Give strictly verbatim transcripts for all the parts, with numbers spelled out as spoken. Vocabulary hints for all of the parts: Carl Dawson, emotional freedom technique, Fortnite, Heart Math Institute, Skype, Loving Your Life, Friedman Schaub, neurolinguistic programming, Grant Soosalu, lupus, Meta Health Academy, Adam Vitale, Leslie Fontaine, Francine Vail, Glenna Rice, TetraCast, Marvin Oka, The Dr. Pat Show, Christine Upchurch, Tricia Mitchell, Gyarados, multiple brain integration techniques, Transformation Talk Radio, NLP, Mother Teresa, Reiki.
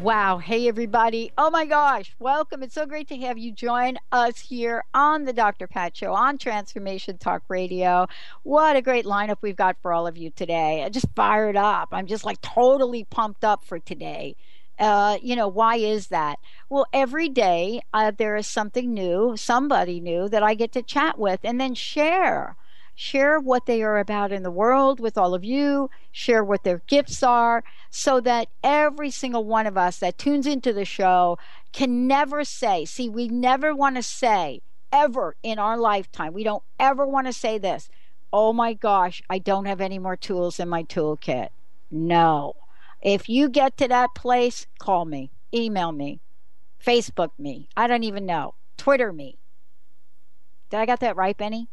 Wow. Hey, everybody. Oh, my gosh. Welcome. It's so great to have you join us here on the Doctor Pat Show on Transformation Talk Radio. What a great lineup we've got for all of you today. I'm just fired up. I'm just like totally pumped up for today. Uh, you know, why is that? Well, every day uh, there is something new, somebody new that I get to chat with and then share. Share what they are about in the world with all of you, share what their gifts are, so that every single one of us that tunes into the show can never say, see, we never want to say ever in our lifetime, we don't ever want to say this, oh my gosh, I don't have any more tools in my toolkit. No. If you get to that place, call me, email me, Facebook me, I don't even know, Twitter me. Did I get that right, Benny?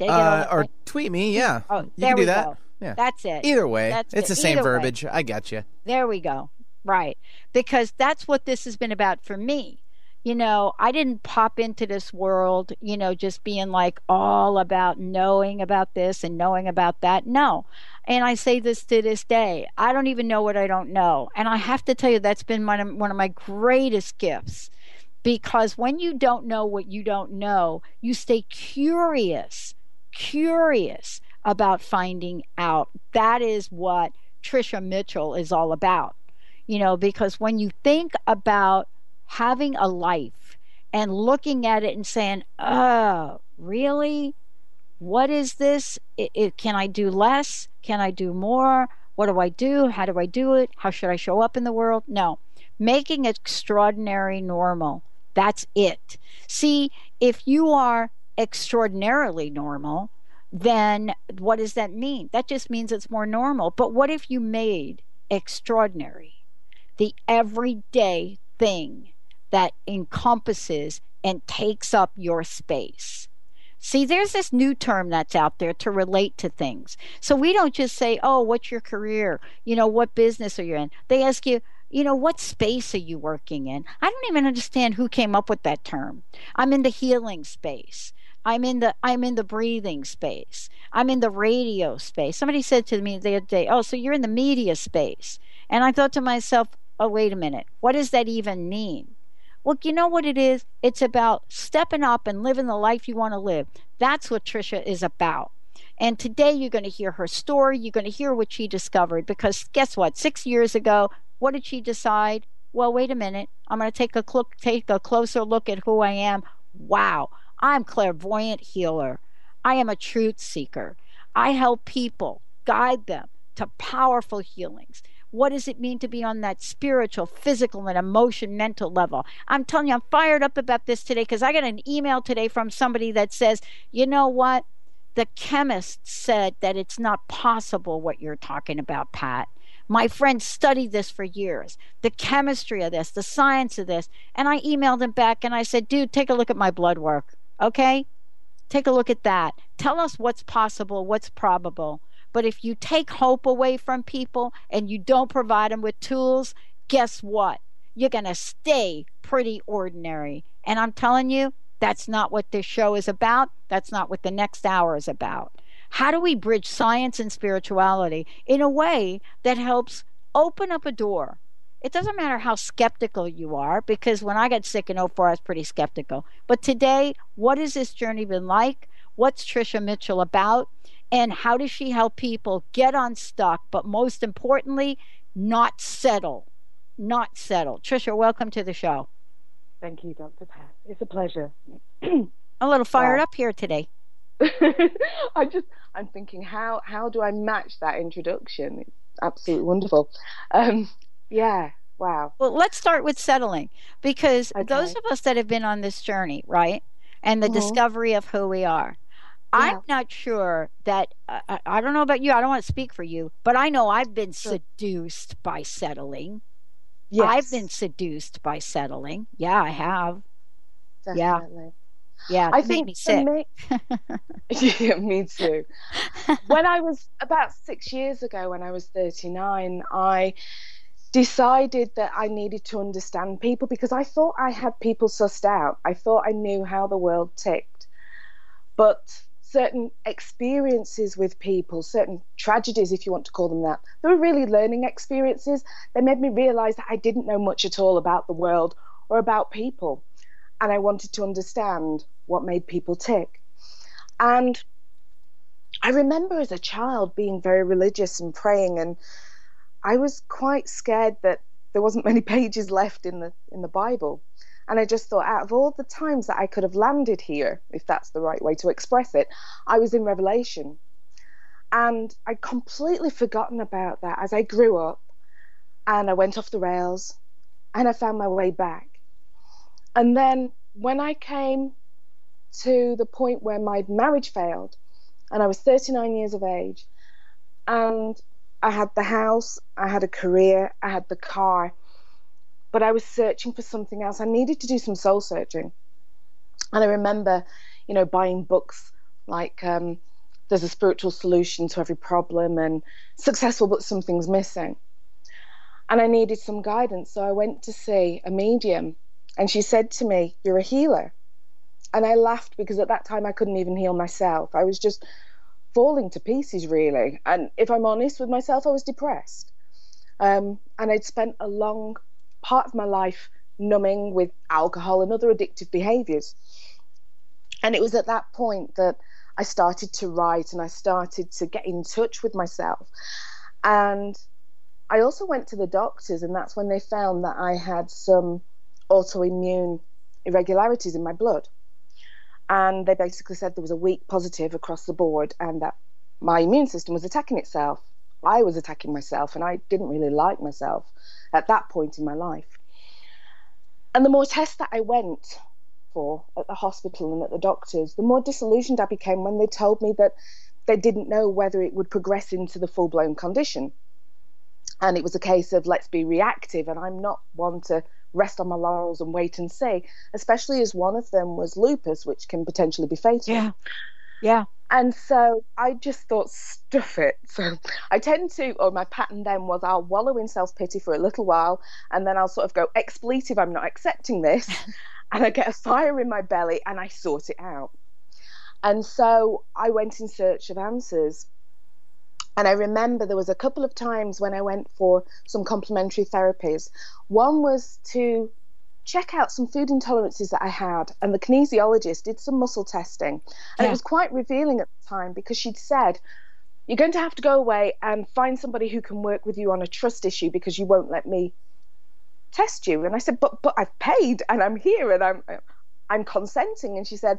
Uh, or point? Tweet me, yeah. Oh, you there can do we that. Go. Yeah. That's it. Either way, that's it's good. the same Either verbiage. Way. I got you. There we go. Right. Because that's what this has been about for me. You know, I didn't pop into this world, you know, just being like all about knowing about this and knowing about that. No. And I say this to this day. I don't even know what I don't know. And I have to tell you, that's been my, one of my greatest gifts. Because when you don't know what you don't know, you stay curious. Curious about finding out. That is what Tricia Mitchell is all about. You know, because when you think about having a life and looking at it and saying, oh, really? What is this? It, it, can I do less? Can I do more? What do I do? How do I do it? How should I show up in the world? No. Making extraordinary normal. That's it. See, if you are extraordinarily normal, then what does that mean? That just means it's more normal. But what if you made extraordinary the everyday thing that encompasses and takes up your space? See, there's this new term that's out there to relate to things. So we don't just say, oh, what's your career? You know, what business are you in? They ask you, you know, what space are you working in? I don't even understand who came up with that term. I'm in the healing space. I'm in the I'm in the breathing space. I'm in the radio space. Somebody said to me the other day, oh, so you're in the media space. And I thought to myself, oh, wait a minute. What does that even mean? Well, you know what it is? It's about stepping up and living the life you want to live. That's what Tricia is about. And today you're going to hear her story. You're going to hear what she discovered. Because guess what? Six years ago, what did she decide? Well, wait a minute. I'm going to take a, cl- take a closer look at who I am. Wow. I'm clairvoyant healer. I am a truth seeker. I help people, guide them to powerful healings. What does it mean to be on that spiritual, physical, and emotion, mental level? I'm telling you, I'm fired up about this today because I got an email today from somebody that says, you know what? The chemist said that it's not possible what you're talking about, Pat. My friend studied this for years, the chemistry of this, the science of this. And I emailed him back and I said, dude, take a look at my blood work, okay? Take a look at that. Tell us what's possible, what's probable. But if you take hope away from people and you don't provide them with tools, guess what? You're going to stay pretty ordinary. And I'm telling you, that's not what this show is about. That's not what the next hour is about. How do we bridge science and spirituality in a way that helps open up a door? It doesn't matter how skeptical you are, because when I got sick in oh four, I was pretty skeptical. But today, what has this journey been like? What's Tricia Mitchell about? And how does she help people get unstuck, but most importantly, not settle? Not settle. Tricia, welcome to the show. Thank you, Doctor Pat. It's a pleasure. A little fired wow. up here today. I just, I'm thinking, how how do I match that introduction? It's absolutely wonderful. Um, yeah, wow. Well, let's start with settling, because okay. those of us that have been on this journey, right, and the mm-hmm. discovery of who we are, yeah. I'm not sure that, uh, I, I don't know about you, I don't want to speak for you, but I know I've been sure. seduced by settling. Yes. I've been seduced by settling. Yeah, I have. Definitely. Yeah. Yeah, I think me sick. Me, yeah, me too. When I was about six years ago, when I was thirty-nine, I decided that I needed to understand people, because I thought I had people sussed out. I thought I knew how the world ticked. But certain experiences with people, certain tragedies, if you want to call them that, they were really learning experiences. They made me realise that I didn't know much at all about the world or about people. And I wanted to understand what made people tick. And I remember as a child being very religious and praying, and I was quite scared that there wasn't many pages left in the in the Bible. And I just thought, out of all the times that I could have landed here, if that's the right way to express it, I was in Revelation. And I'd completely forgotten about that as I grew up, and I went off the rails, and I found my way back. And then when I came to the point where my marriage failed, and I was thirty-nine years of age, and I had the house, I had a career, I had the car, but I was searching for something else. I needed to do some soul searching. And I remember, you know, buying books like um, There's a Spiritual Solution to Every Problem and Successful But Something's Missing. And I needed some guidance, so I went to see a medium. And she said to me, "You're a healer." And I laughed, because at that time I couldn't even heal myself. I was just falling to pieces, really. And if I'm honest with myself, I was depressed. Um, and I'd spent a long part of my life numbing with alcohol and other addictive behaviors. And it was at that point that I started to write, and I started to get in touch with myself. And I also went to the doctors, and that's when they found that I had some autoimmune irregularities in my blood, and they basically said there was a weak positive across the board, and that my immune system was attacking itself. I was attacking myself, and I didn't really like myself at that point in my life. And the more tests that I went for at the hospital and at the doctors, the more disillusioned I became when they told me that they didn't know whether it would progress into the full-blown condition. And it was a case of, let's be reactive, and I'm not one to rest on my laurels and wait and see, especially as one of them was lupus, which can potentially be fatal. Yeah, yeah. And so I just thought, stuff it. So I tend to, or my pattern then was, I'll wallow in self-pity for a little while, and then I'll sort of go, expletive, I'm not accepting this. And I get a fire in my belly, and I sort it out. And so I went in search of answers. And I remember there was a couple of times when I went for some complementary therapies. One was to check out some food intolerances that I had, and the kinesiologist did some muscle testing. And yeah. it was quite revealing at the time, because she'd said, "You're going to have to go away and find somebody who can work with you on a trust issue, because you won't let me test you." And I said, "But but I've paid, and I'm here, and I'm I'm consenting." And she said,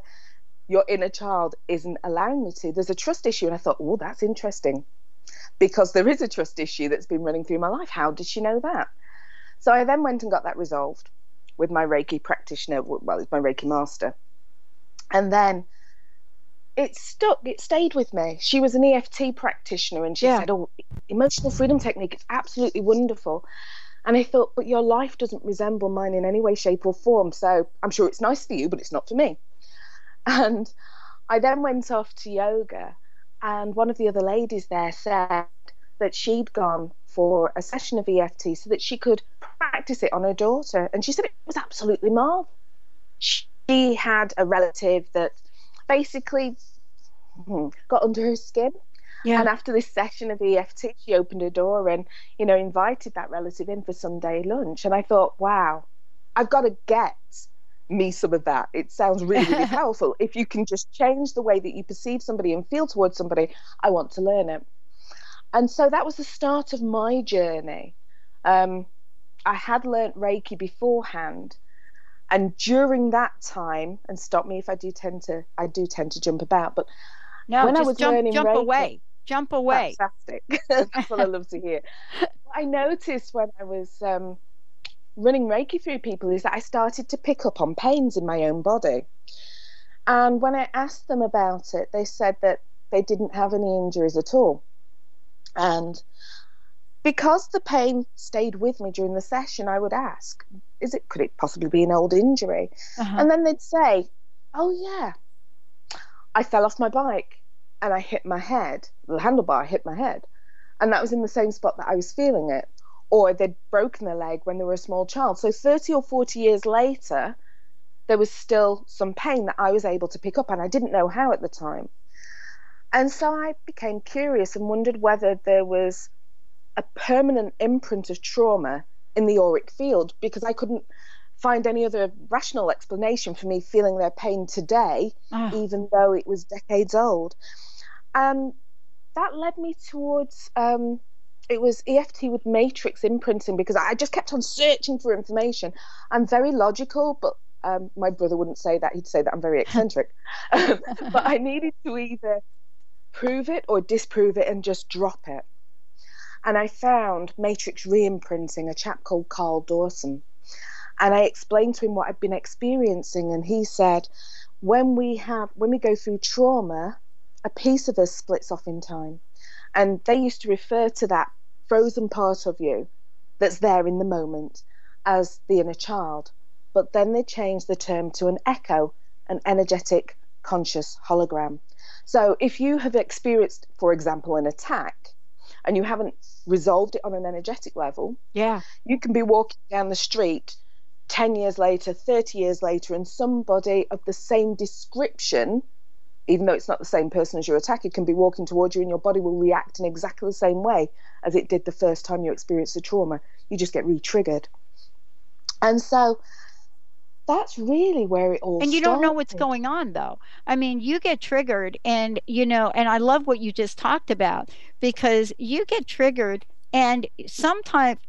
"Your inner child isn't allowing me to. There's a trust issue." And I thought, "Oh, that's interesting." Because there is a trust issue that's been running through my life. How did she know that? So I then went and got that resolved with my Reiki practitioner, well, it's my Reiki master. And then it stuck, it stayed with me. She was an E F T practitioner, and she yeah. said, "Oh, emotional freedom technique, it's absolutely wonderful." And I thought, but your life doesn't resemble mine in any way, shape or form. So I'm sure it's nice for you, but it's not for me. And I then went off to yoga. And one of the other ladies there said that she'd gone for a session of E F T so that she could practice it on her daughter. And she said it was absolutely marvelous. She had a relative that basically got under her skin. Yeah. And after this session of E F T, she opened her door and, you know, invited that relative in for Sunday lunch. And I thought, wow, I've got to get me some of that. It sounds really, really powerful. If you can just change the way that you perceive somebody and feel towards somebody, I want to learn it. And so that was the start of my journey. Um, I had learnt Reiki beforehand, And during that time, and stop me if I do tend to, I do tend to jump about, but no, when I was jump, learning jump Reiki, away, jump away. Fantastic. That's what I love to hear. What I noticed when I was um, running Reiki through people is that I started to pick up on pains in my own body. And when I asked them about it, they said that they didn't have any injuries at all. And because the pain stayed with me during the session, I would ask, is it, could it possibly be an old injury? Uh-huh. And then they'd say, oh yeah, I fell off my bike and I hit my head, the handlebar hit my head, and that was in the same spot that I was feeling it. Or they'd broken their leg when they were a small child. So thirty or forty years later, there was still some pain that I was able to pick up, and I didn't know how at the time. And so I became curious and wondered whether there was a permanent imprint of trauma in the auric field, because I couldn't find any other rational explanation for me feeling their pain today, oh. even though it was decades old. And that led me towards, um, it was E F T with matrix imprinting, because I just kept on searching for information. I'm very logical, but um, my brother wouldn't say that. He'd say that I'm very eccentric. um, but I needed to either prove it or disprove it and just drop it. And I found matrix reimprinting, a chap called Carl Dawson. And I explained to him what I'd been experiencing, and he said, when we have, when we go through trauma, a piece of us splits off in time. And they used to refer to that frozen part of you that's there in the moment as the inner child. But then they changed the term to an echo, an energetic conscious hologram. So if you have experienced, for example, an attack, and you haven't resolved it on an energetic level, yeah, you can be walking down the street ten years later, thirty years later, and somebody of the same description, even though it's not the same person as your attacker, can be walking towards you, and your body will react in exactly the same way as it did the first time you experienced the trauma. You just get re-triggered. And so that's really where it all starts. And you started. Don't know what's going on, though. I mean, you get triggered, and, you know, and I love what you just talked about, because you get triggered and sometimes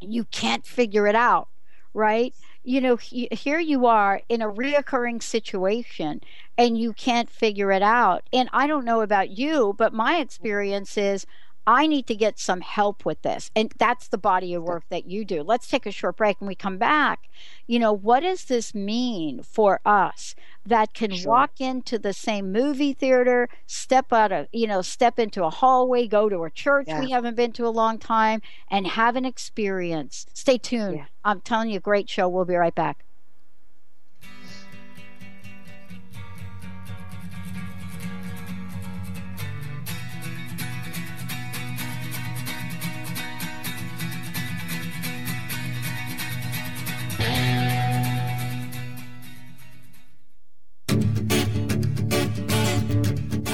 you can't figure it out, right? You know, he, here you are in a reoccurring situation and you can't figure it out. And I don't know about you, but my experience is I need to get some help with this. And that's the body of work that you do. Let's take a short break. When we come back, you know, what does this mean for us that can sure. walk into the same movie theater, step out of, you know, step into a hallway, go to a church yeah. we haven't been to a long time, and have an experience? Stay tuned. Yeah. I'm telling you, great show. We'll be right back.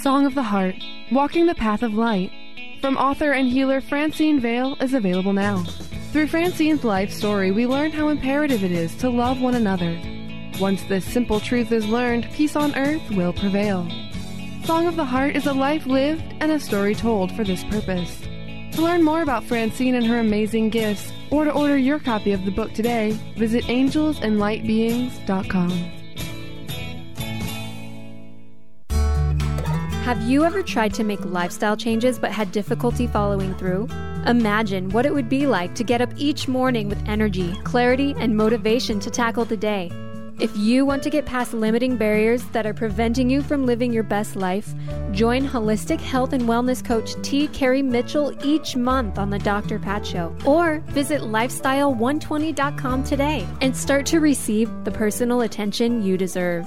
Song of the Heart, Walking the Path of Light, from author and healer Francine Vail, is available now. Through Francine's life story, we learn how imperative it is to love one another. Once this simple truth is learned, peace on earth will prevail. Song of the Heart is a life lived and a story told for this purpose. To learn more about Francine and her amazing gifts, or to order your copy of the book today, visit angels and light beings dot com. Have you ever tried to make lifestyle changes but had difficulty following through? Imagine what it would be like to get up each morning with energy, clarity, and motivation to tackle the day. If you want to get past limiting barriers that are preventing you from living your best life, join holistic health and wellness coach T. Carrie Mitchell each month on The Doctor Pat Show, or visit lifestyle one twenty dot com today and start to receive the personal attention you deserve.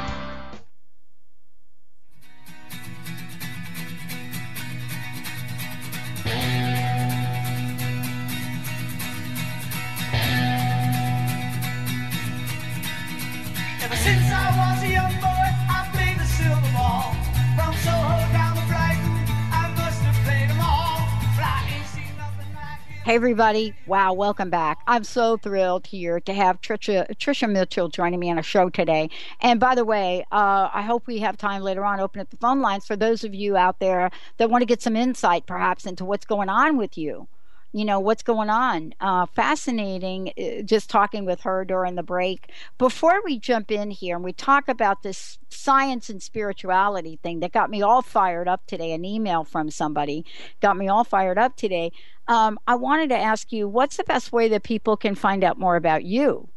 Hey everybody, wow, welcome back. I'm so thrilled here to have Tricia, Tricia Mitchell joining me on a show today. And by the way, uh, I hope we have time later on, open up the phone lines for those of you out there that want to get some insight perhaps into what's going on with you. You know, what's going on. Uh, fascinating, uh, just talking with her during the break. Before we jump in here and we talk about this science and spirituality thing that got me all fired up today, an email from somebody got me all fired up today. Um, I wanted to ask you, what's the best way that people can find out more about you?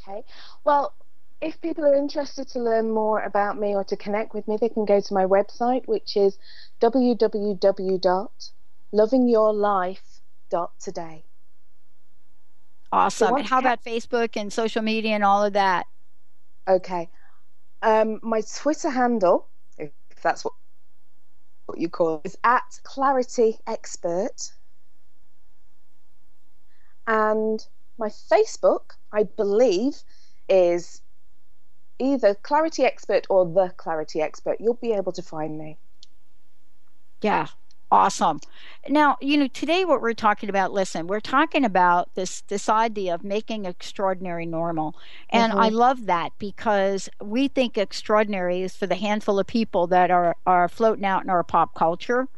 Okay. Well, if people are interested to learn more about me or to connect with me, they can go to my website, which is w w w dot loving your life dot today. Awesome. So and how about Facebook and social media and all of that? Okay. Um, my Twitter handle, if that's what what you call it, is at Clarity Expert. And my Facebook, I believe, is either Clarity Expert or The Clarity Expert. You'll be able to find me. Yeah. Awesome. Now, you know, today what we're talking about, listen, we're talking about this this idea of making extraordinary normal. And mm-hmm. I love that, because we think extraordinary is for the handful of people that are, are floating out in our pop culture.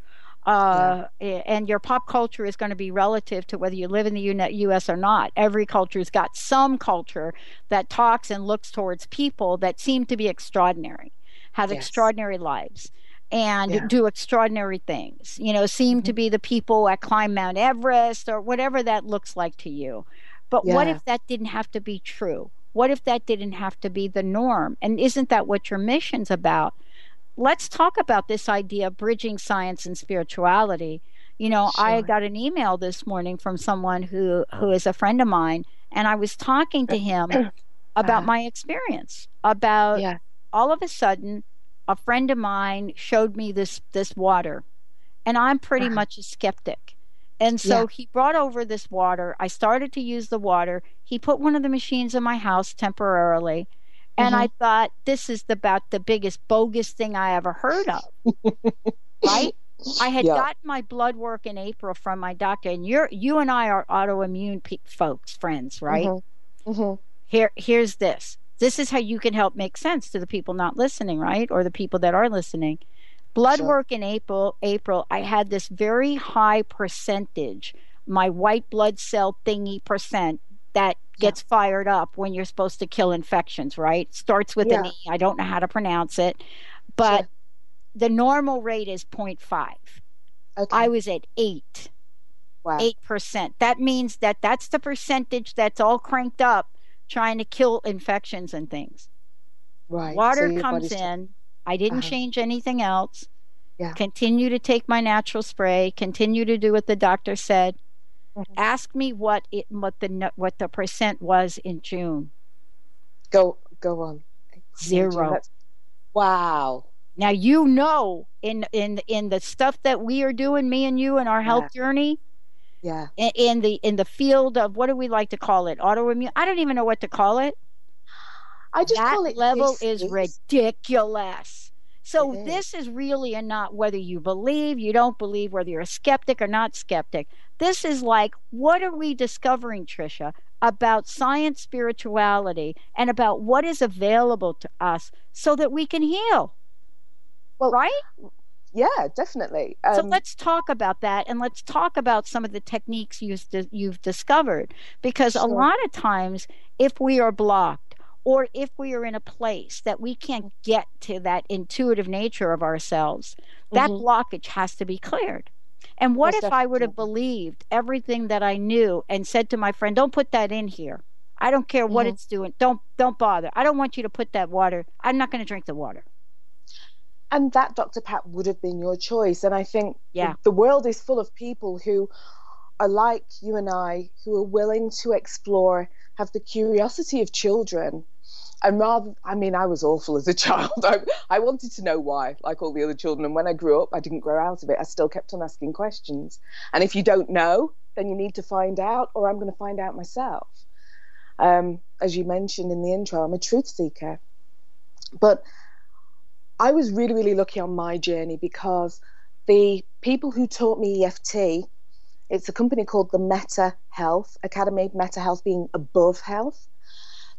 Uh, yeah. And your pop culture is going to be relative to whether you live in the U S or not. Every culture's got some culture that talks and looks towards people that seem to be extraordinary, have yes. extraordinary lives. And yeah. do extraordinary things, you know, seem mm-hmm. to be the people that climb Mount Everest or whatever that looks like to you. But yeah. what if that didn't have to be true? What if that didn't have to be the norm? And isn't that what your mission's about? Let's talk about this idea of bridging science and spirituality. You know, sure. I got an email this morning from someone who, who is a friend of mine, and I was talking to him about uh, my experience, about yeah. all of a sudden, a friend of mine showed me this this water, and I'm pretty wow. much a skeptic. And so yeah. he brought over this water. I started to use the water. He put one of the machines in my house temporarily, and mm-hmm. I thought, this is the, about the biggest bogus thing I ever heard of. Right? I had yeah. gotten my blood work in April from my doctor, and you're, you and I are autoimmune pe- folks, friends, right? Mm-hmm. Mm-hmm. Here, here's this. This is how you can help make sense to the people not listening, right? Or the people that are listening. Blood sure. work in April, April, I had this very high percentage, my white blood cell thingy percent that gets yeah. fired up when you're supposed to kill infections, right? Starts with yeah. an E. I don't know how to pronounce it. But sure. the normal rate is zero point five. Okay. I was at eight. Wow. eight percent. That means that that's the percentage that's all cranked up trying to kill infections and things. Right. Water so comes in. I didn't uh-huh. change anything else. Yeah. Continue to take my natural spray. Continue to do what the doctor said. Mm-hmm. Ask me what it what the what the percent was in June. Go go on. Zero. Wow. Now you know in in in the stuff that we are doing, me and you, in our health yeah. journey. Yeah. In, in the in the field of, what do we like to call it? Autoimmune. I don't even know what to call it. I just that call it level is ridiculous. So is. This is really a not whether you believe, you don't believe, whether you're a skeptic or not skeptic. This is like, what are we discovering, Tricia, about science, spirituality, and about what is available to us so that we can heal? Well, right? Yeah, definitely. Um, so let's talk about that, and let's talk about some of the techniques you've, you've discovered, because sure. a lot of times if we are blocked, or if we are in a place that we can't get to that intuitive nature of ourselves, that mm-hmm. blockage has to be cleared. And what That's if I would have believed everything that I knew and said to my friend, don't put that in here. I don't care what mm-hmm. it's doing. Don't don't bother. I don't want you to put that water. I'm not going to drink the water. And that, Doctor Pat, would have been your choice. And I think yeah. the, the world is full of people who are like you and I, who are willing to explore, have the curiosity of children. And rather, I mean, I was awful as a child. I, I wanted to know why, like all the other children. And when I grew up, I didn't grow out of it. I still kept on asking questions. And if you don't know, then you need to find out, or I'm going to find out myself. Um, as you mentioned in the intro, I'm a truth seeker. But I was really, really lucky on my journey, because the people who taught me E F T, it's a company called the Meta Health Academy, Meta Health being above health.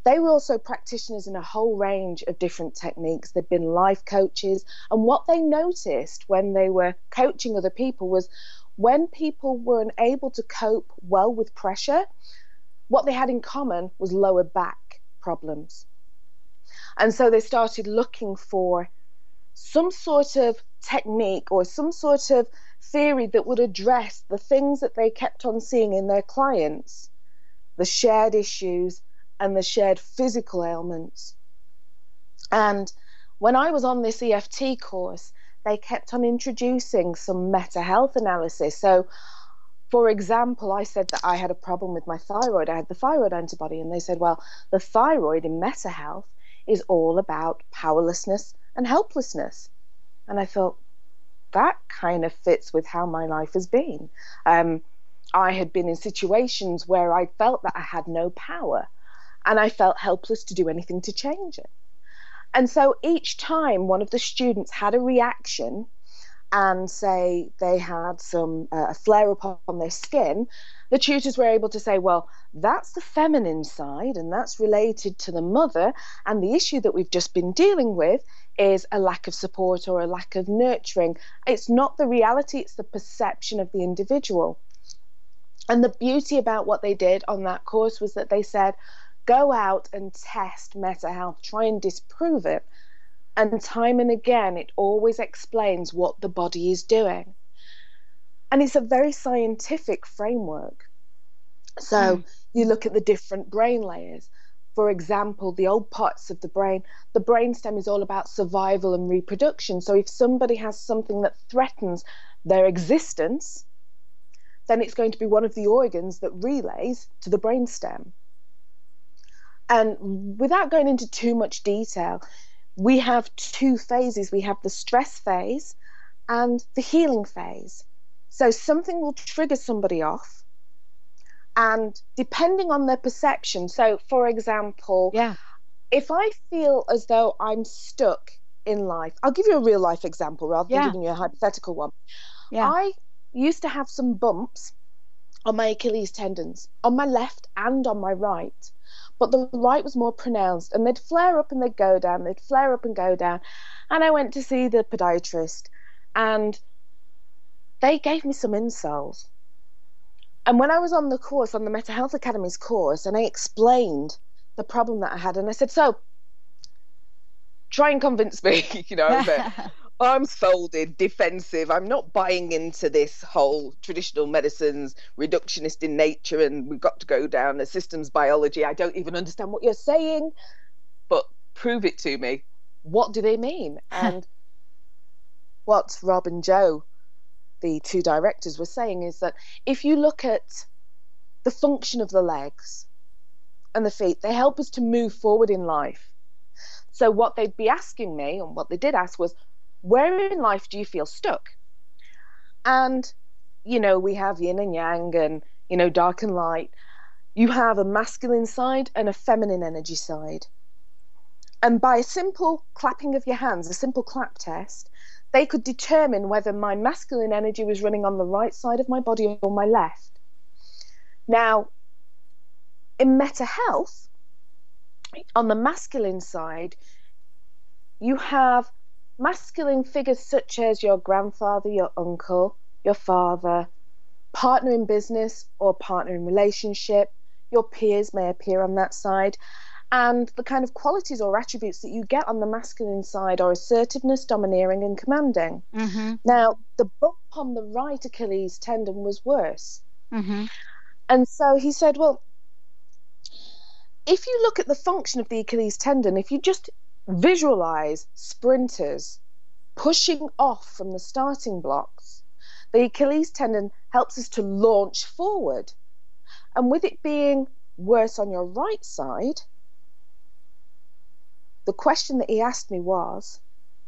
They were also practitioners in a whole range of different techniques. They'd been life coaches. And what they noticed when they were coaching other people was, when people were unable to cope well with pressure, what they had in common was lower back problems. And so they started looking for some sort of technique or some sort of theory that would address the things that they kept on seeing in their clients, the shared issues and the shared physical ailments. And when I was on this E F T course, they kept on introducing some meta health analysis. So, for example, I said that I had a problem with my thyroid. I had the thyroid antibody, and they said, well, the thyroid in meta health is all about powerlessness and helplessness. And I thought, that kind of fits with how my life has been. Um, I had been in situations where I felt that I had no power, and I felt helpless to do anything to change it. And so each time one of the students had a reaction, and say they had some uh, a flare-up on their skin, the tutors were able to say, well, that's the feminine side, and that's related to the mother, and the issue that we've just been dealing with is a lack of support or a lack of nurturing. It's not the reality, it's the perception of the individual. And the beauty about what they did on that course was that they said, go out and test meta health, try and disprove it. And time and again, it always explains what the body is doing. And it's a very scientific framework. So mm. you look at the different brain layers. For example, the old parts of the brain, the brainstem is all about survival and reproduction. So if somebody has something that threatens their existence, then it's going to be one of the organs that relays to the brainstem. And without going into too much detail, we have two phases. We have the stress phase and the healing phase. So something will trigger somebody off, and depending on their perception. So for example, yeah. if I feel as though I'm stuck in life, I'll give you a real life example rather than yeah. giving you a hypothetical one. Yeah. I used to have some bumps on my Achilles tendons, on my left and on my right. But the right was more pronounced, and they'd flare up and they'd go down, they'd flare up and go down. And I went to see the podiatrist, and they gave me some insoles. And when I was on the course, on the Meta Health Academy's course, and I explained the problem that I had, and I said, so try and convince me, you know, that I'm folded, defensive, I'm not buying into this whole traditional medicines, reductionist in nature, and we've got to go down the systems biology. I don't even understand what you're saying, but prove it to me. What do they mean? And what Rob and Joe, the two directors, were saying is that if you look at the function of the legs and the feet. They help us to move forward in life. So what they'd be asking me, and what they did ask, was, where in life do you feel stuck? And, you know, we have yin and yang and, you know, dark and light. You have a masculine side and a feminine energy side. And by a simple clapping of your hands, a simple clap test, they could determine whether my masculine energy was running on the right side of my body or my left. Now, in Meta Health, on the masculine side, you have masculine figures such as your grandfather, your uncle, your father, partner in business or partner in relationship. Your peers may appear on that side. And the kind of qualities or attributes that you get on the masculine side are assertiveness, domineering, and commanding. Mm-hmm. Now, the bump on the right Achilles tendon was worse. Mm-hmm. And so he said, well, if you look at the function of the Achilles tendon, if you just visualize sprinters pushing off from the starting blocks, the Achilles tendon helps us to launch forward. And with it being worse on your right side, the question that he asked me was,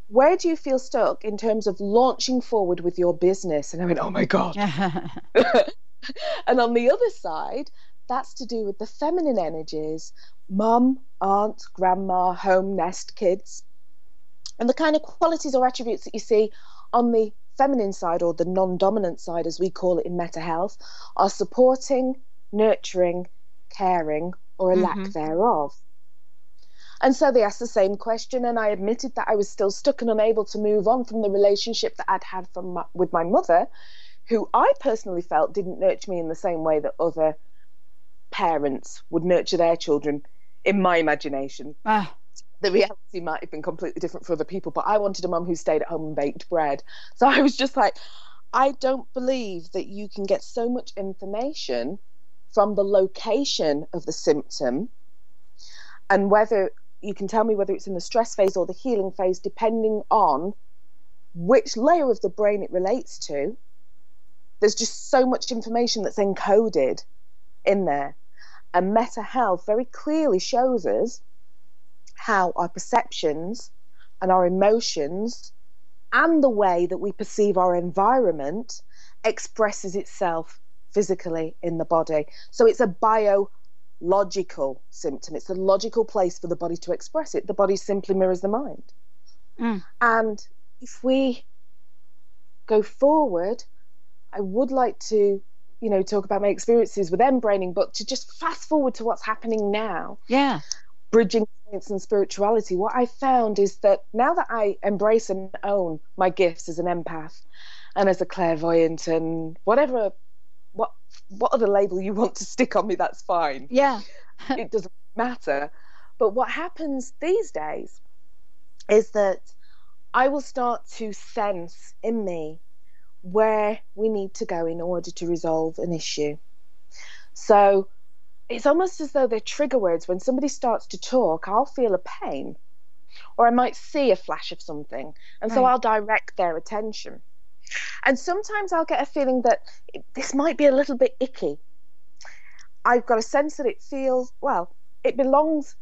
where do you feel stuck in terms of launching forward with your business? And I went, oh my God. And on the other side, that's to do with the feminine energies, mum, aunt, grandma, home, nest, kids, and the kind of qualities or attributes that you see on the feminine side, or the non-dominant side as we call it in Meta Health, are supporting, nurturing, caring, or a mm-hmm. lack thereof. And so they asked the same question, and I admitted that I was still stuck and unable to move on from the relationship that I'd had from my, with my mother, who I personally felt didn't nurture me in the same way that other parents would nurture their children, in my imagination. Ah. The reality might have been completely different for other people, but I wanted a mum who stayed at home and baked bread. So I was just like, I don't believe that you can get so much information from the location of the symptom, and whether you can tell me whether it's in the stress phase or the healing phase, depending on which layer of the brain it relates to. There's just so much information that's encoded in there. And Meta Health very clearly shows us how our perceptions and our emotions and the way that we perceive our environment expresses itself physically in the body. So it's a bio logical symptom. It's a logical place for the body to express it. The body simply mirrors the mind. Mm. And if we go forward, I would like to, you know, talk about my experiences with embraining, but to just fast forward to what's happening now. Yeah. Bridging science and spirituality. What I found is that now that I embrace and own my gifts as an empath and as a clairvoyant and whatever what what other label you want to stick on me, that's fine. Yeah. It doesn't matter. But what happens these days is that I will start to sense in me where we need to go in order to resolve an issue. So it's almost as though they're trigger words. When somebody starts to talk, I'll feel a pain, or I might see a flash of something, and so right. I'll direct their attention. And sometimes I'll get a feeling that this might be a little bit icky. I've got a sense that it feels, well, it belongs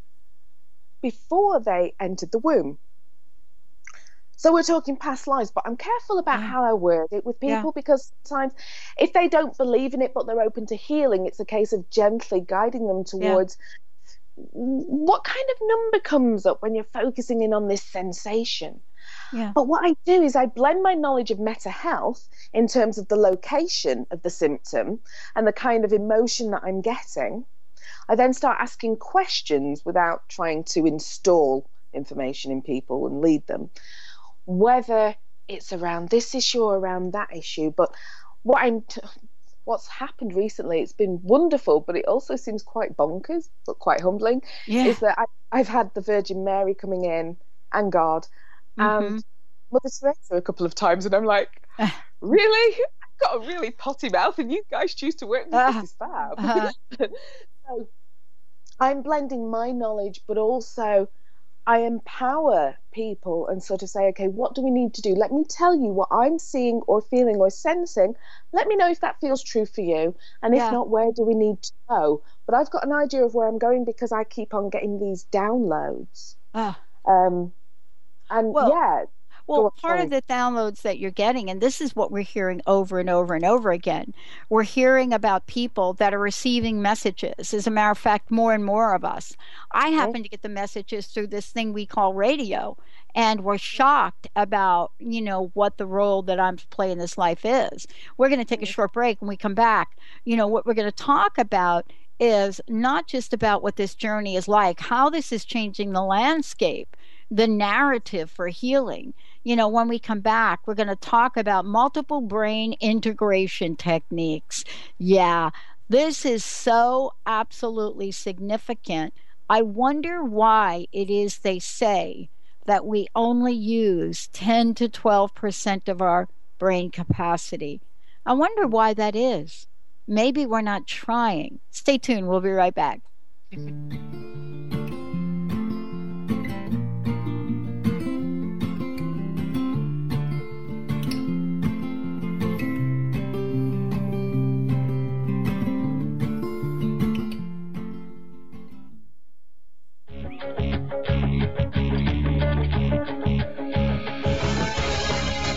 before they entered the womb. So we're talking past lives, but I'm careful about yeah. how I word it with people, yeah. because sometimes if they don't believe in it but they're open to healing, it's a case of gently guiding them towards yeah. what kind of number comes up when you're focusing in on this sensation. Yeah. But what I do is I blend my knowledge of Meta Health in terms of the location of the symptom and the kind of emotion that I'm getting. I then start asking questions without trying to install information in people and lead them, whether it's around this issue or around that issue. But what I'm t- what's happened recently, it's been wonderful, but it also seems quite bonkers but quite humbling, yeah. is that I, I've had the Virgin Mary coming in and God Mm-hmm. and Mother Teresa a couple of times, and I'm like, really? I've got a really potty mouth and you guys choose to work with me. This is fab. Uh-huh. So I'm blending my knowledge, but also I empower people and sort of say, okay, what do we need to do? Let me tell you what I'm seeing or feeling or sensing. Let me know if that feels true for you. And if yeah. not, where do we need to go? But I've got an idea of where I'm going because I keep on getting these downloads. Ah. Um, and well, yeah. Well, part of the downloads that you're getting, and this is what we're hearing over and over and over again, we're hearing about people that are receiving messages. As a matter of fact, more and more of us. I happen to get the messages through this thing we call radio, and we're shocked about, you know, what the role that I'm playing in this life is. We're going to take a short break. When we come back, you know, what we're going to talk about is not just about what this journey is like, how this is changing the landscape, the narrative for healing. You know, when we come back, we're going to talk about multiple brain integration techniques. Yeah, this is so absolutely significant. I wonder why it is they say that we only use ten to twelve percent of our brain capacity. I wonder why that is. Maybe we're not trying. Stay tuned. We'll be right back.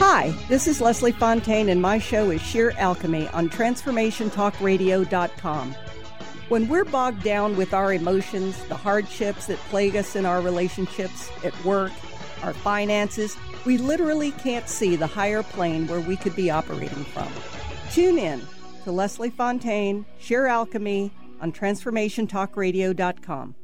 Hi, this is Leslie Fontaine, and my show is Sheer Alchemy on transformation talk radio dot com. When we're bogged down with our emotions, the hardships that plague us in our relationships, at work, our finances, we literally can't see the higher plane where we could be operating from. Tune in to Leslie Fontaine, Sheer Alchemy on transformation talk radio dot com.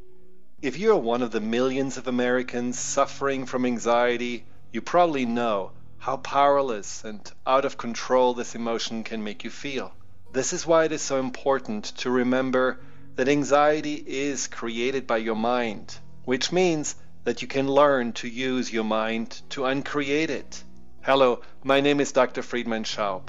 If you're one of the millions of Americans suffering from anxiety, you probably know how powerless and out of control this emotion can make you feel. This is why it is so important to remember that anxiety is created by your mind, which means that you can learn to use your mind to uncreate it. Hello, my name is Doctor Friedman Schaub.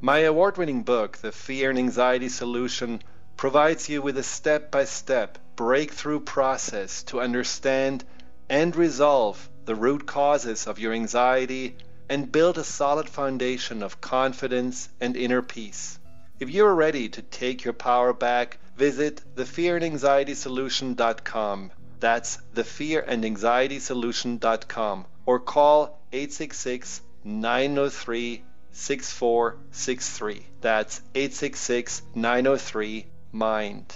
My award-winning book, The Fear and Anxiety Solution, provides you with a step-by-step breakthrough process to understand and resolve the root causes of your anxiety and build a solid foundation of confidence and inner peace. If you're ready to take your power back, visit the fear and anxiety solution dot com. That's the fear and anxiety solution dot com, or call eight six six, nine oh three, six four six three. That's eight six six, nine oh three, M I N D.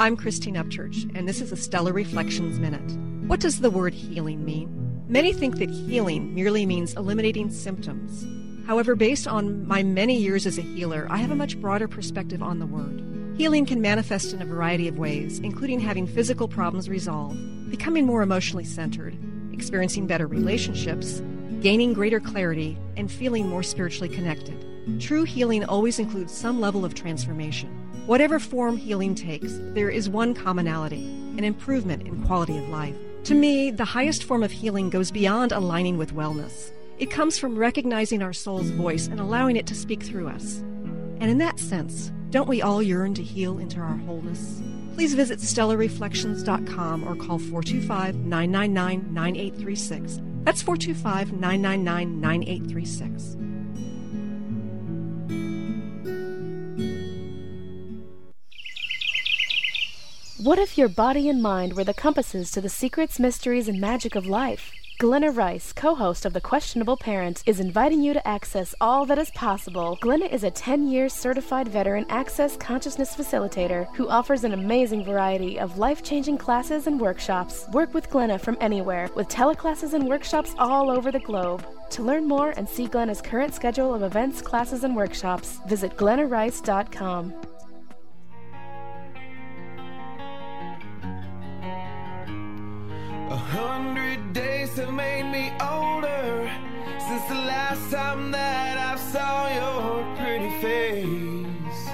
I'm Christine Upchurch, and this is a Stellar Reflections Minute. What does the word healing mean? Many think that healing merely means eliminating symptoms. However, based on my many years as a healer, I have a much broader perspective on the word. Healing can manifest in a variety of ways, including having physical problems resolved, becoming more emotionally centered, experiencing better relationships, gaining greater clarity, and feeling more spiritually connected. True healing always includes some level of transformation. Whatever form healing takes, there is one commonality, an improvement in quality of life. To me, the highest form of healing goes beyond aligning with wellness. It comes from recognizing our soul's voice and allowing it to speak through us. And in that sense, don't we all yearn to heal into our wholeness? Please visit stellar reflections dot com or call four two five, nine nine nine, nine eight three six. That's four two five, nine nine nine, nine eight three six. What if your body and mind were the compasses to the secrets, mysteries, and magic of life? Glenna Rice, co-host of The Questionable Parent, is inviting you to access all that is possible. Glenna is a ten-year certified veteran access consciousness facilitator who offers an amazing variety of life-changing classes and workshops. Work with Glenna from anywhere, with teleclasses and workshops all over the globe. To learn more and see Glenna's current schedule of events, classes, and workshops, visit glenna rice dot com. A hundred days have made me older since the last time that I saw your pretty face.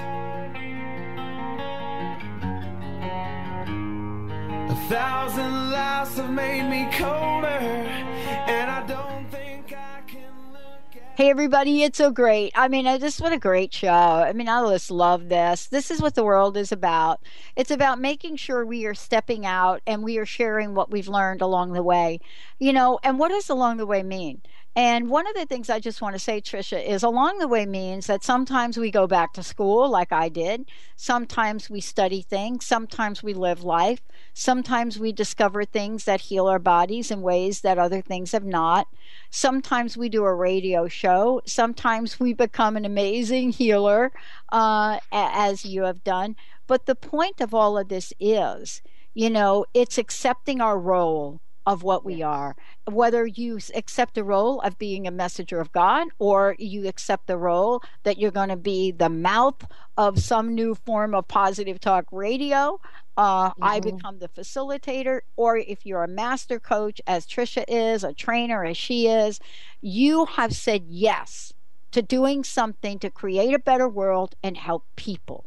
A thousand lives have made me colder, and I don't think I can look at Hey, everybody, it's so great. I mean, I just, what a great show. I mean, I just love this. This is what the world is about. It's about making sure we are stepping out and we are sharing what we've learned along the way. You know, and what does along the way mean? And one of the things I just want to say, Tricia, is along the way means that sometimes we go back to school like I did. Sometimes we study things. Sometimes we live life. Sometimes we discover things that heal our bodies in ways that other things have not. Sometimes we do a radio show. Sometimes we become an amazing healer, uh, as you have done. But the point of all of this is, you know, it's accepting our role of what we are, whether you accept the role of being a messenger of God, or you accept the role that you're going to be the mouth of some new form of positive talk radio. Uh, mm-hmm. I become the facilitator, or if you're a master coach, as Tricia is, a trainer, as she is, you have said yes to doing something to create a better world and help people.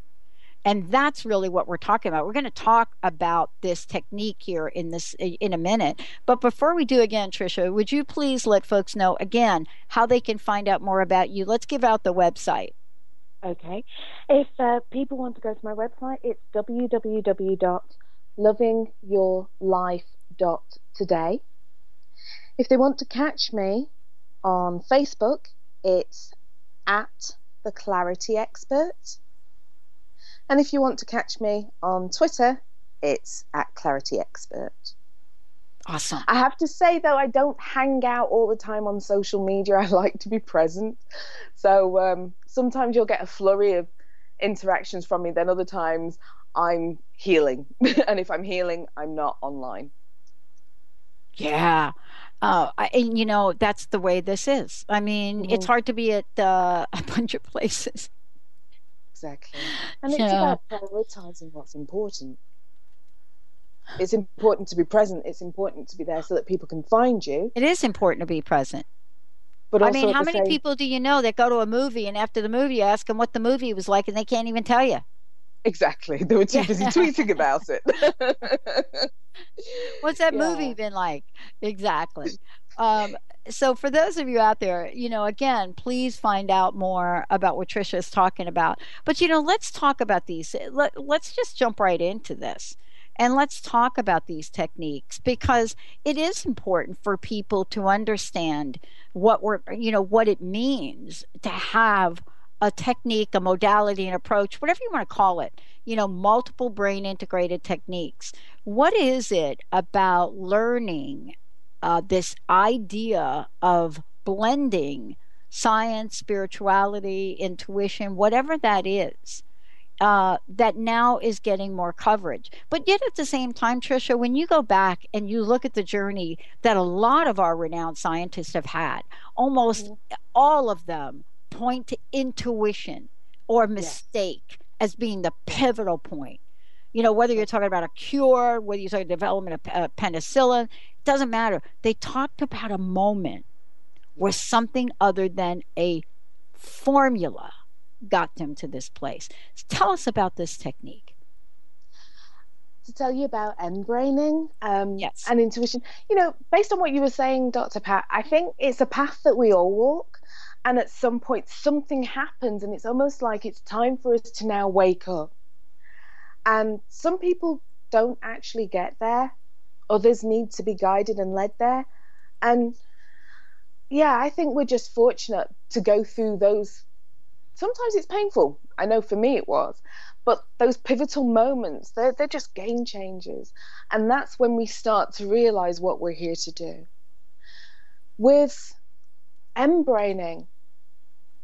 And that's really what we're talking about. We're going to talk about this technique here in this in a minute. But before we do, again, Tricia, would you please let folks know, again, how they can find out more about you? Let's give out the website. Okay. If uh, people want to go to my website, it's w w w dot loving your life dot today. If they want to catch me on Facebook, it's at The Clarity Expert. And if you want to catch me on Twitter, it's at Clarity Expert. Awesome. I have to say, though, I don't hang out all the time on social media. I like to be present. So um, sometimes you'll get a flurry of interactions from me. Then other times I'm healing. And if I'm healing, I'm not online. Yeah. Uh, and, you know, that's the way this is. I mean, mm-hmm. it's hard to be at uh, a bunch of places. Exactly. And it's yeah. about prioritizing what's important. It's important to be present. It's important to be there so that people can find you. It is important to be present. But I mean, how many same... people do you know that go to a movie and after the movie you ask them what the movie was like and they can't even tell you? Exactly. They were too busy tweeting about it. What's that yeah. movie been like? Exactly. Um, so for those of you out there, you know, again, please find out more about what Tricia is talking about. But, you know, let's talk about these. Let, let's just jump right into this. And let's talk about these techniques, because it is important for people to understand what we're, you know, what it means to have a technique, a modality, an approach, whatever you want to call it, you know, multiple brain integrated techniques. What is it about learning Uh, this idea of blending science, spirituality, intuition, whatever that is, uh, that now is getting more coverage? But yet at the same time, Tricia, when you go back and you look at the journey that a lot of our renowned scientists have had, almost mm-hmm. all of them point to intuition or mistake yes. as being the pivotal point. You know, whether you're talking about a cure, whether you're talking about development of uh, penicillin, doesn't matter. They talked about a moment where something other than a formula got them to this place. So tell us about this technique. To tell you about embraining um, yes. and intuition. You know, based on what you were saying, Doctor Pat, I think it's a path that we all walk. And at some point, something happens. And it's almost like it's time for us to now wake up. And some people don't actually get there. Others need to be guided and led there. And yeah, I think we're just fortunate to go through those. Sometimes it's painful. I know for me it was. But those pivotal moments, they're, they're just game changers. And that's when we start to realize what we're here to do. With embraining,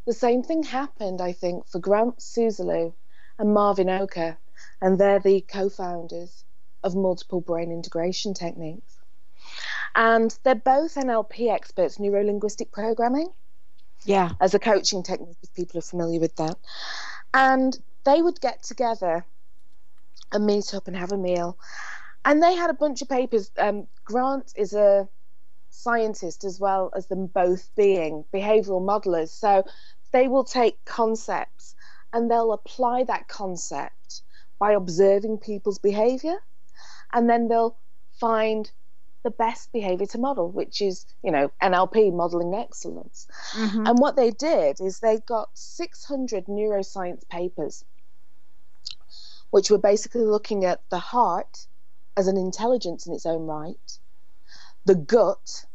the same thing happened, I think, for Grant Soosalu and Marvin Oka. And they're the co-founders of multiple brain integration techniques. And they're both N L P experts, neurolinguistic programming. Yeah. As a coaching technique, if people are familiar with that. And they would get together and meet up and have a meal. And they had a bunch of papers. Um, Grant is a scientist as well as them both being behavioral modelers. So they will take concepts and they'll apply that concept by observing people's behavior, and then they'll find the best behavior to model, which is, you know, N L P, modeling excellence. Mm-hmm. And what they did is they got six hundred neuroscience papers, which were basically looking at the heart as an intelligence in its own right, the gut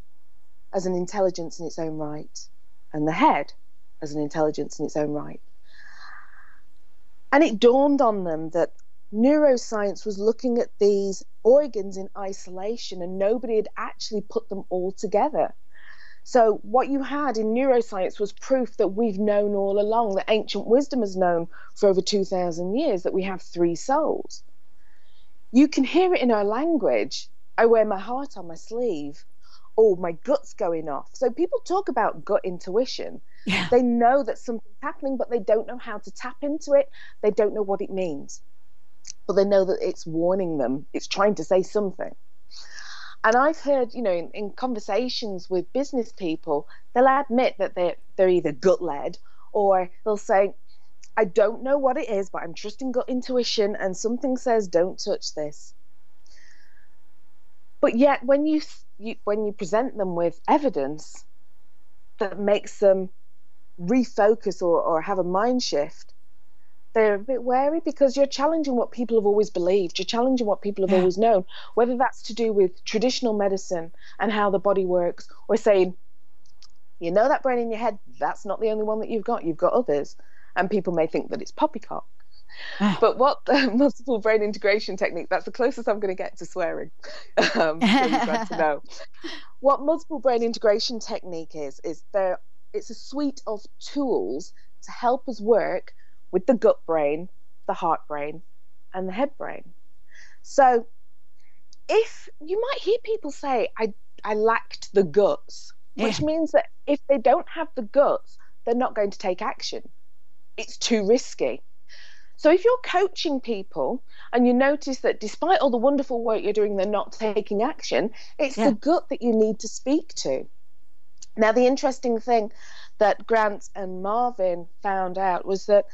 as an intelligence in its own right, and the head as an intelligence in its own right. And it dawned on them that neuroscience was looking at these organs in isolation, and nobody had actually put them all together. So what you had in neuroscience was proof that we've known all along, that ancient wisdom has known for over two thousand years, that we have three souls. You can hear it in our language. I wear my heart on my sleeve. Oh, my gut's going off. So people talk about gut intuition. Yeah. They know that something's happening, but they don't know how to tap into it. They don't know what it means. But they know that it's warning them. It's trying to say something. And I've heard, you know, in, in conversations with business people, they'll admit that they're, they're either gut-led, or they'll say, I don't know what it is, but I'm trusting gut intuition, and something says, don't touch this. But yet, when you, you when you present them with evidence that makes them refocus or, or have a mind shift, they're a bit wary, because you're challenging what people have always believed. You're challenging what people have yeah. always known, whether that's to do with traditional medicine and how the body works, or saying, you know, that brain in your head, that's not the only one that you've got. You've got others. And people may think that it's poppycock. Oh. But what the multiple brain integration technique, that's the closest I'm going to get to swearing. Um, so you've got to know. What multiple brain integration technique is, is there, it's a suite of tools to help us work with the gut brain, the heart brain, and the head brain. So if you might hear people say, I, I lacked the guts, yeah. which means that if they don't have the guts, they're not going to take action. It's too risky. So if you're coaching people and you notice that despite all the wonderful work you're doing, they're not taking action, it's yeah. the gut that you need to speak to. Now, the interesting thing that Grant and Marvin found out was that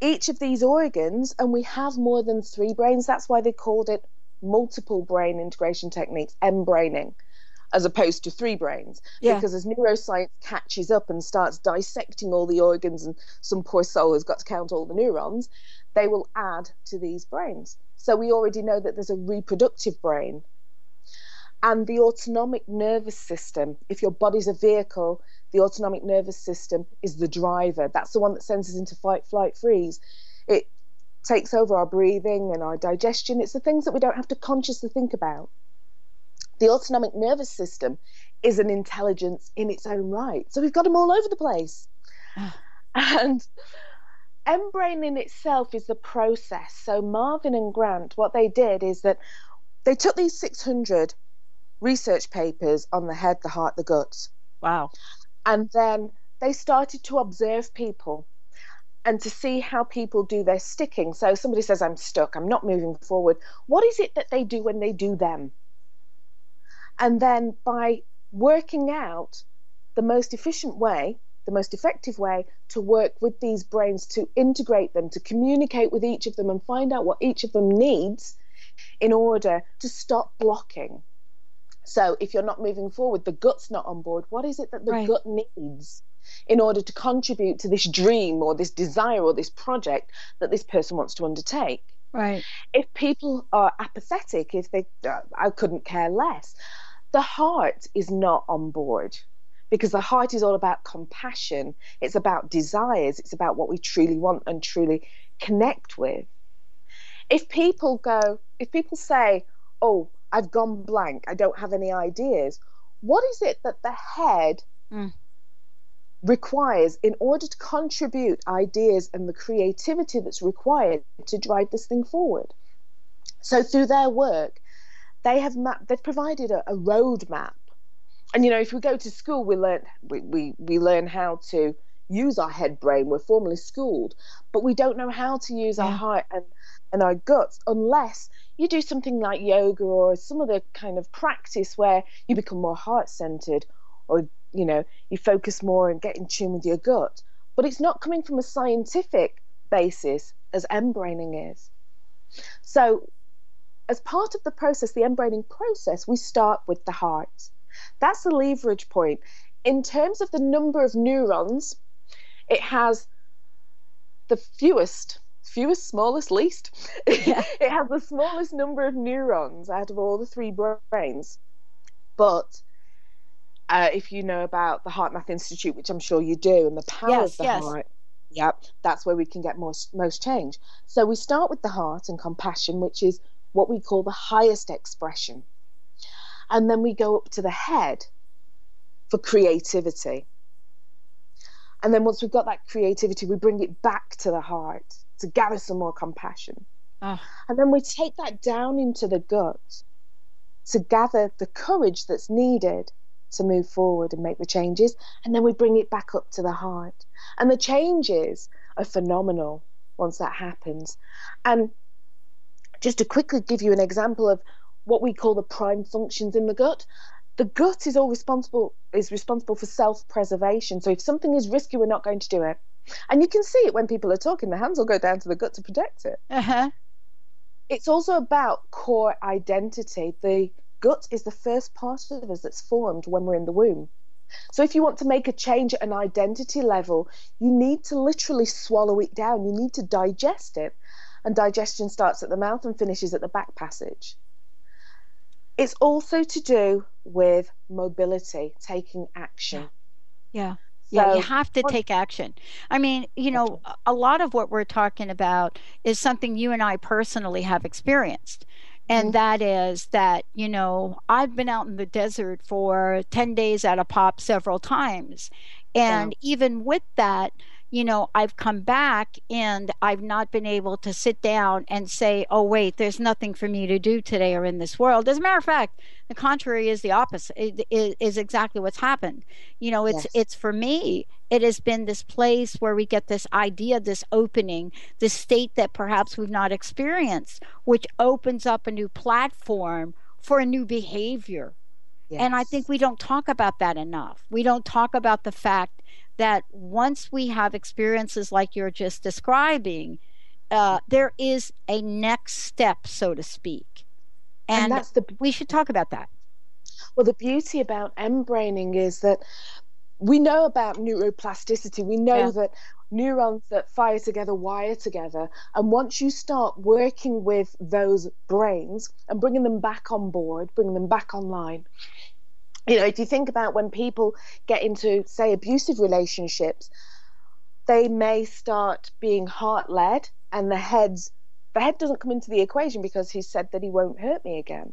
each of these organs, and we have more than three brains, that's why they called it multiple brain integration techniques, embraining, as opposed to three brains. Yeah. Because as neuroscience catches up and starts dissecting all the organs, and some poor soul has got to count all the neurons, they will add to these brains. So we already know that there's a reproductive brain. And the autonomic nervous system, if your body's a vehicle, the autonomic nervous system is the driver. That's the one that sends us into fight, flight, freeze. It takes over our breathing and our digestion. It's the things that we don't have to consciously think about. The autonomic nervous system is an intelligence in its own right. So we've got them all over the place. And embraining itself is the process. So Marvin and Grant, what they did is that they took these six hundred research papers on the head, the heart, the gut. Wow. And then they started to observe people and to see how people do their sticking. So somebody says, I'm stuck, I'm not moving forward. What is it that they do when they do them? And then by working out the most efficient way, the most effective way to work with these brains, to integrate them, to communicate with each of them and find out what each of them needs in order to stop blocking. So if you're not moving forward, the gut's not on board. What is it that the right. gut needs in order to contribute to this dream or this desire or this project that this person wants to undertake? Right. If people are apathetic, if they, uh, I couldn't care less. The heart is not on board, because the heart is all about compassion. It's about desires. It's about what we truly want and truly connect with. If people go, if people say, oh, I've gone blank, I don't have any ideas, what is it that the head mm. requires in order to contribute ideas and the creativity that's required to drive this thing forward? So through their work, they have mapped, they've provided a, a road map. And, you know, if we go to school, we learn, we, we, we learn how to use our head brain. We're formally schooled, but we don't know how to use yeah. our heart and, and our guts, unless you do something like yoga or some other kind of practice where you become more heart-centered, or, you know, you focus more and get in tune with your gut. But it's not coming from a scientific basis as embraining is. So as part of the process, the embraining process, we start with the heart. That's the leverage point. In terms of the number of neurons, it has the fewest, fewest, smallest, least. Yeah. It has the smallest number of neurons out of all the three brains. But uh, if you know about the Heart Math Institute, which I'm sure you do, and the power yes, of the yes. heart, yep, that's where we can get most, most change. So we start with the heart and compassion, which is what we call the highest expression. And then we go up to the head for creativity. And then once we've got that creativity, we bring it back to the heart to gather some more compassion. Oh. And then we take that down into the gut to gather the courage that's needed to move forward and make the changes. And then we bring it back up to the heart. And the changes are phenomenal once that happens. And just to quickly give you an example of what we call the prime functions in the gut, the gut is all responsible is responsible for self-preservation. So if something is risky, we're not going to do it. And you can see it when people are talking. The hands will go down to the gut to protect it. Uh-huh. It's also about core identity. The gut is the first part of us that's formed when we're in the womb. So if you want to make a change at an identity level, you need to literally swallow it down. You need to digest it. And digestion starts at the mouth and finishes at the back passage. It's also to do with mobility, taking action. Yeah, yeah, so, yeah, you have to take action. I mean, you know, a lot of what we're talking about is something you and I personally have experienced. And that is that, you know, I've been out in the desert for ten days at a pop several times. And yeah. even with that, you know, I've come back and I've not been able to sit down and say, oh, wait, there's nothing for me to do today or in this world. As a matter of fact, the contrary is the opposite, it, it, is exactly what's happened. You know, it's, yes. it's for me, it has been this place where we get this idea, this opening, this state that perhaps we've not experienced, which opens up a new platform for a new behavior. Yes. And I think we don't talk about that enough. We don't talk about the fact that once we have experiences like you're just describing, uh, there is a next step, so to speak. And, and that's the, we should talk about that. Well, the beauty about embraining is that we know about neuroplasticity. We know yeah. that neurons that fire together wire together. And once you start working with those brains and bringing them back on board, bringing them back online, you know, if you think about when people get into, say, abusive relationships, they may start being heart-led, and the head's, the head doesn't come into the equation because he said that he won't hurt me again.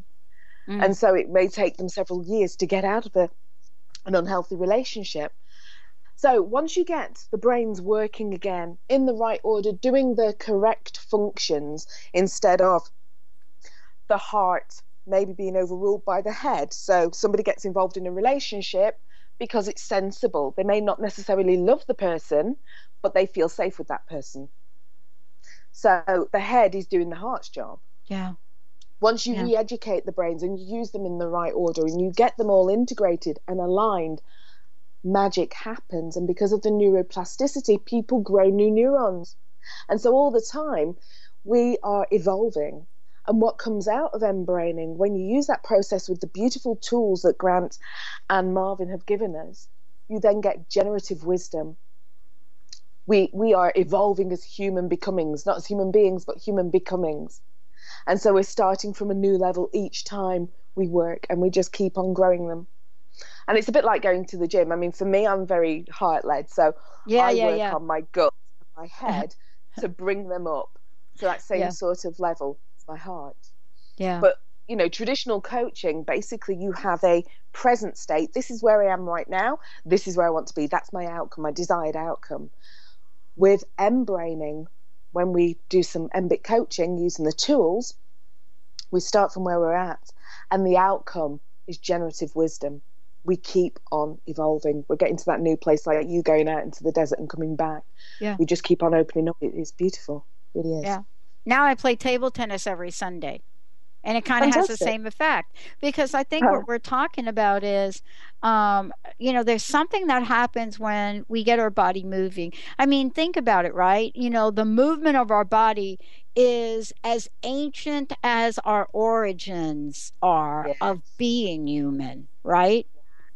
Mm. And so it may take them several years to get out of a, an unhealthy relationship. So once you get the brains working again in the right order, doing the correct functions instead of the heart maybe being overruled by the head. So somebody gets involved in a relationship because it's sensible. They may not necessarily love the person, but they feel safe with that person. So the head is doing the heart's job. Yeah. Once you yeah. re-educate the brains and you use them in the right order and you get them all integrated and aligned, magic happens. And because of the neuroplasticity, people grow new neurons. And so all the time we are evolving. And what comes out of embraining, when you use that process with the beautiful tools that Grant and Marvin have given us, you then get generative wisdom. We we are evolving as human becomings, not as human beings, but human becomings. And so we're starting from a new level each time we work, and we just keep on growing them. And it's a bit like going to the gym. I mean, for me, I'm very heart-led, so yeah, I yeah, work yeah. on my gut and my head to bring them up to that same yeah. sort of level. My heart. Yeah. But, you know, traditional coaching, basically you have a present state. This is where I am right now. This is where I want to be. That's my outcome, my desired outcome. With embraining, when we do some embic coaching using the tools, we start from where we're at. And the outcome is generative wisdom. We keep on evolving. We're getting to that new place, like you going out into the desert and coming back. Yeah. We just keep on opening up. It's beautiful. It really is. Yeah. Now I play table tennis every Sunday. And it kind of has the same effect, because I think oh. what we're talking about is, um, you know, there's something that happens when we get our body moving. I mean, think about it, right? You know, the movement of our body is as ancient as our origins are yes. of being human, right?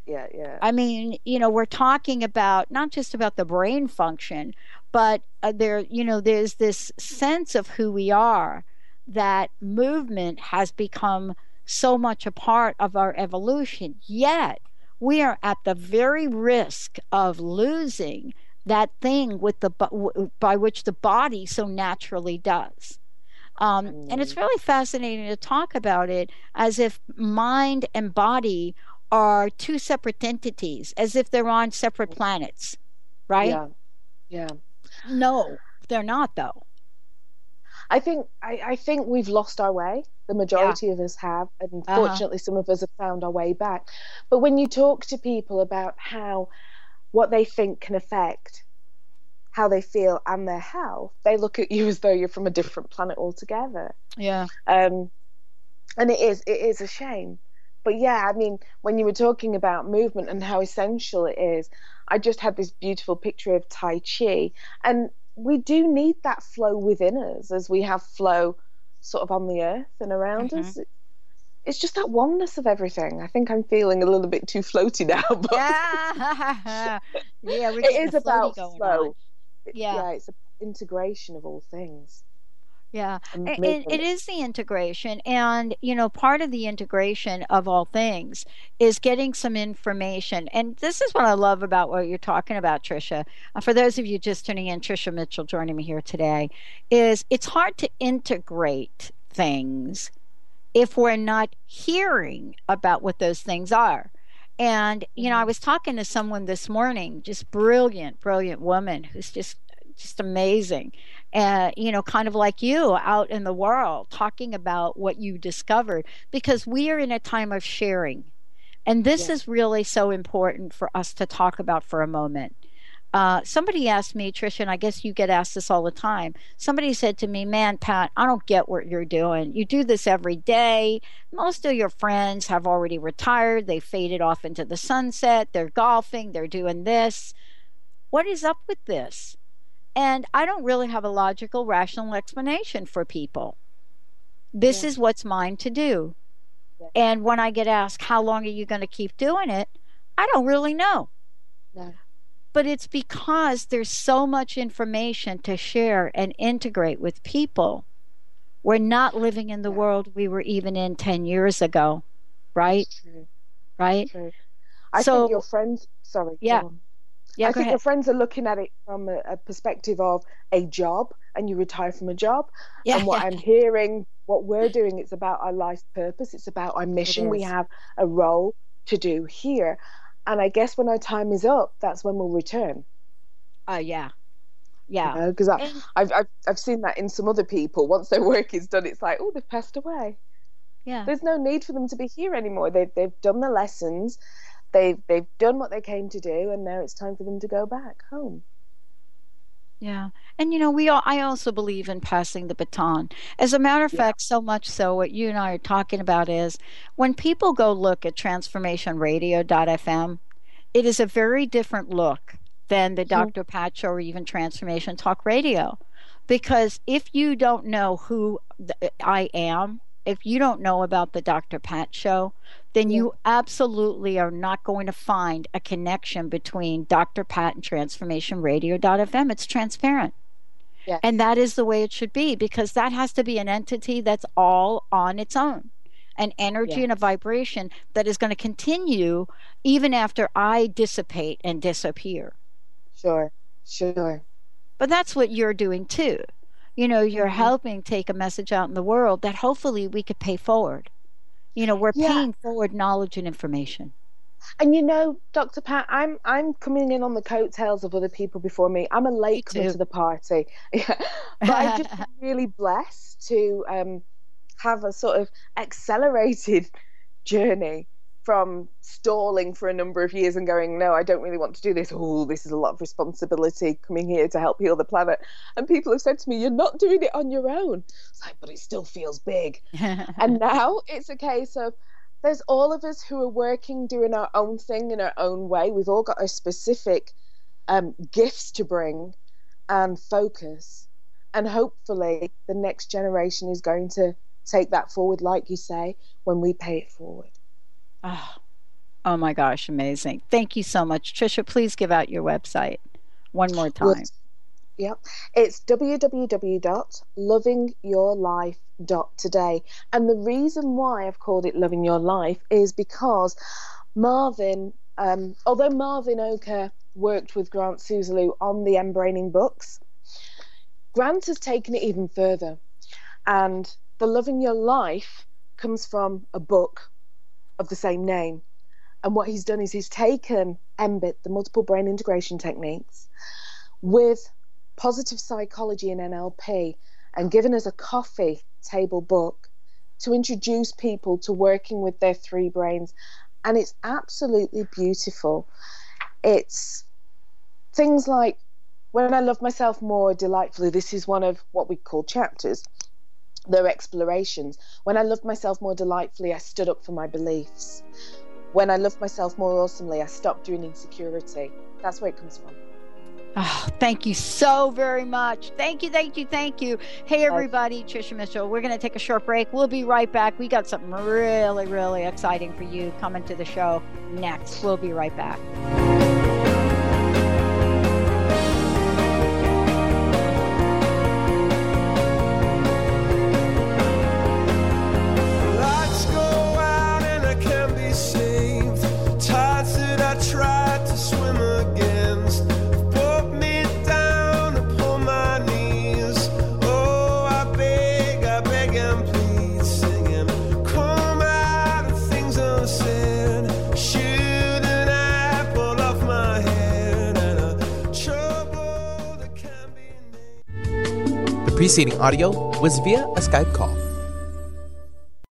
Yeah, yeah. I mean, you know, we're talking about not just about the brain function, but uh, there, you know, there's this sense of who we are, that movement has become so much a part of our evolution. Yet we are at the very risk of losing that thing with the by which the body so naturally does. Um, mm. And it's really fascinating to talk about it as if mind and body are two separate entities, as if they're on separate planets, right? Yeah. Yeah. No, they're not, though. I think I, I think we've lost our way. The majority yeah. of us have, and uh-huh. fortunately, some of us have found our way back. But when you talk to people about how what they think can affect how they feel and their health, they look at you as though you're from a different planet altogether. Yeah. Um, and it is it is a shame. But yeah, I mean, when you were talking about movement and how essential it is, I just had this beautiful picture of Tai Chi, and we do need that flow within us, as we have flow sort of on the earth and around mm-hmm. us. It's just that oneness of everything. I think I'm feeling a little bit too floaty now. But yeah, yeah we're it is about flow. Yeah. yeah, it's about integration of all things. Yeah, and it, it is the integration. And, you know, part of the integration of all things is getting some information. And this is what I love about what you're talking about, Tricia. Uh, for those of you just tuning in, Tricia Mitchell joining me here today, is it's hard to integrate things if we're not hearing about what those things are. And, you know, I was talking to someone this morning, just brilliant, brilliant woman who's just just amazing, uh, you know, kind of like you out in the world talking about what you discovered, because we are in a time of sharing. And this yeah. is really so important for us to talk about for a moment. Uh, somebody asked me, Tricia, and I guess you get asked this all the time. Somebody said to me, man, Pat, I don't get what you're doing. You do this every day. Most of your friends have already retired. They faded off into the sunset. They're golfing. They're doing this. What is up with this? And I don't really have a logical, rational explanation for people. This yeah. is what's mine to do. Yeah. And when I get asked, how long are you going to keep doing it? I don't really know. No. But it's because there's so much information to share and integrate with people. We're not living in the yeah. world we were even in ten years ago, right? That's true. Right? That's true. I so, think your friends, sorry. Yeah. Go on. Yeah, I think ahead. Your friends are looking at it from a, a perspective of a job, and you retire from a job. Yeah, and what yeah. I'm hearing, what we're doing, it's about our life purpose. It's about our mission. We have a role to do here. And I guess when our time is up, that's when we'll return. Oh, uh, yeah. Yeah. Because you know, I've, I've, I've seen that in some other people. Once their work is done, it's like, oh, they've passed away. Yeah. There's no need for them to be here anymore. They've, they've done the lessons. They've, they've done what they came to do, and now it's time for them to go back home. Yeah. And, you know, we all, I also believe in passing the baton. As a matter of yeah. fact, so much so, what you and I are talking about is when people go look at transformation radio dot f m, it is a very different look than the mm-hmm. Doctor Pat Show or even Transformation Talk Radio. Because if you don't know who th- I am, if you don't know about the Doctor Pat Show, then you absolutely are not going to find a connection between Doctor Pat and transformation radio dot f m. It's transparent. Yes. And that is the way it should be, because that has to be an entity that's all on its own, an energy yes. and a vibration that is going to continue even after I dissipate and disappear. Sure, sure. But that's what you're doing too. You know, you're mm-hmm. helping take a message out in the world that hopefully we could pay forward. You know, we're yeah. paying forward knowledge and information. And you know, Doctor Pat, I'm I'm coming in on the coattails of other people before me. I'm a late comer to the party. Yeah. But I'm just really blessed to um, have a sort of accelerated journey from stalling for a number of years and going, no, I don't really want to do this. Oh, this is a lot of responsibility, coming here to help heal the planet. And people have said to me, you're not doing it on your own. It's like, but it still feels big. And now it's a case of, there's all of us who are working, doing our own thing in our own way. We've all got our specific um, gifts to bring and focus. And hopefully the next generation is going to take that forward, like you say, when we pay it forward. Oh, oh my gosh, amazing. Thank you so much. Tricia, please give out your website one more time. Well, yep. It's w w w dot loving your life dot today. And the reason why I've called it Loving Your Life is because Marvin, um, although Marvin Oka worked with Grant Soosalu on the embraining books, Grant has taken it even further. And the Loving Your Life comes from a book of the same name, and what he's done is he's taken M B I T, the multiple brain integration techniques, with positive psychology and N L P, and given us a coffee table book to introduce people to working with their three brains. And it's absolutely beautiful. It's things like, when I love myself more delightfully, this is one of what we call chapters, their explorations. When I loved myself more delightfully, I stood up for my beliefs. When I loved myself more awesomely, I stopped doing insecurity. That's where it comes from. Oh, thank you so very much. Thank you, thank you, thank you. Hey, everybody, Tricia Mitchell. We're going to take a short break. We'll be right back. We got something really, really exciting for you coming to the show next. We'll be right back. Preceding audio was via a Skype call.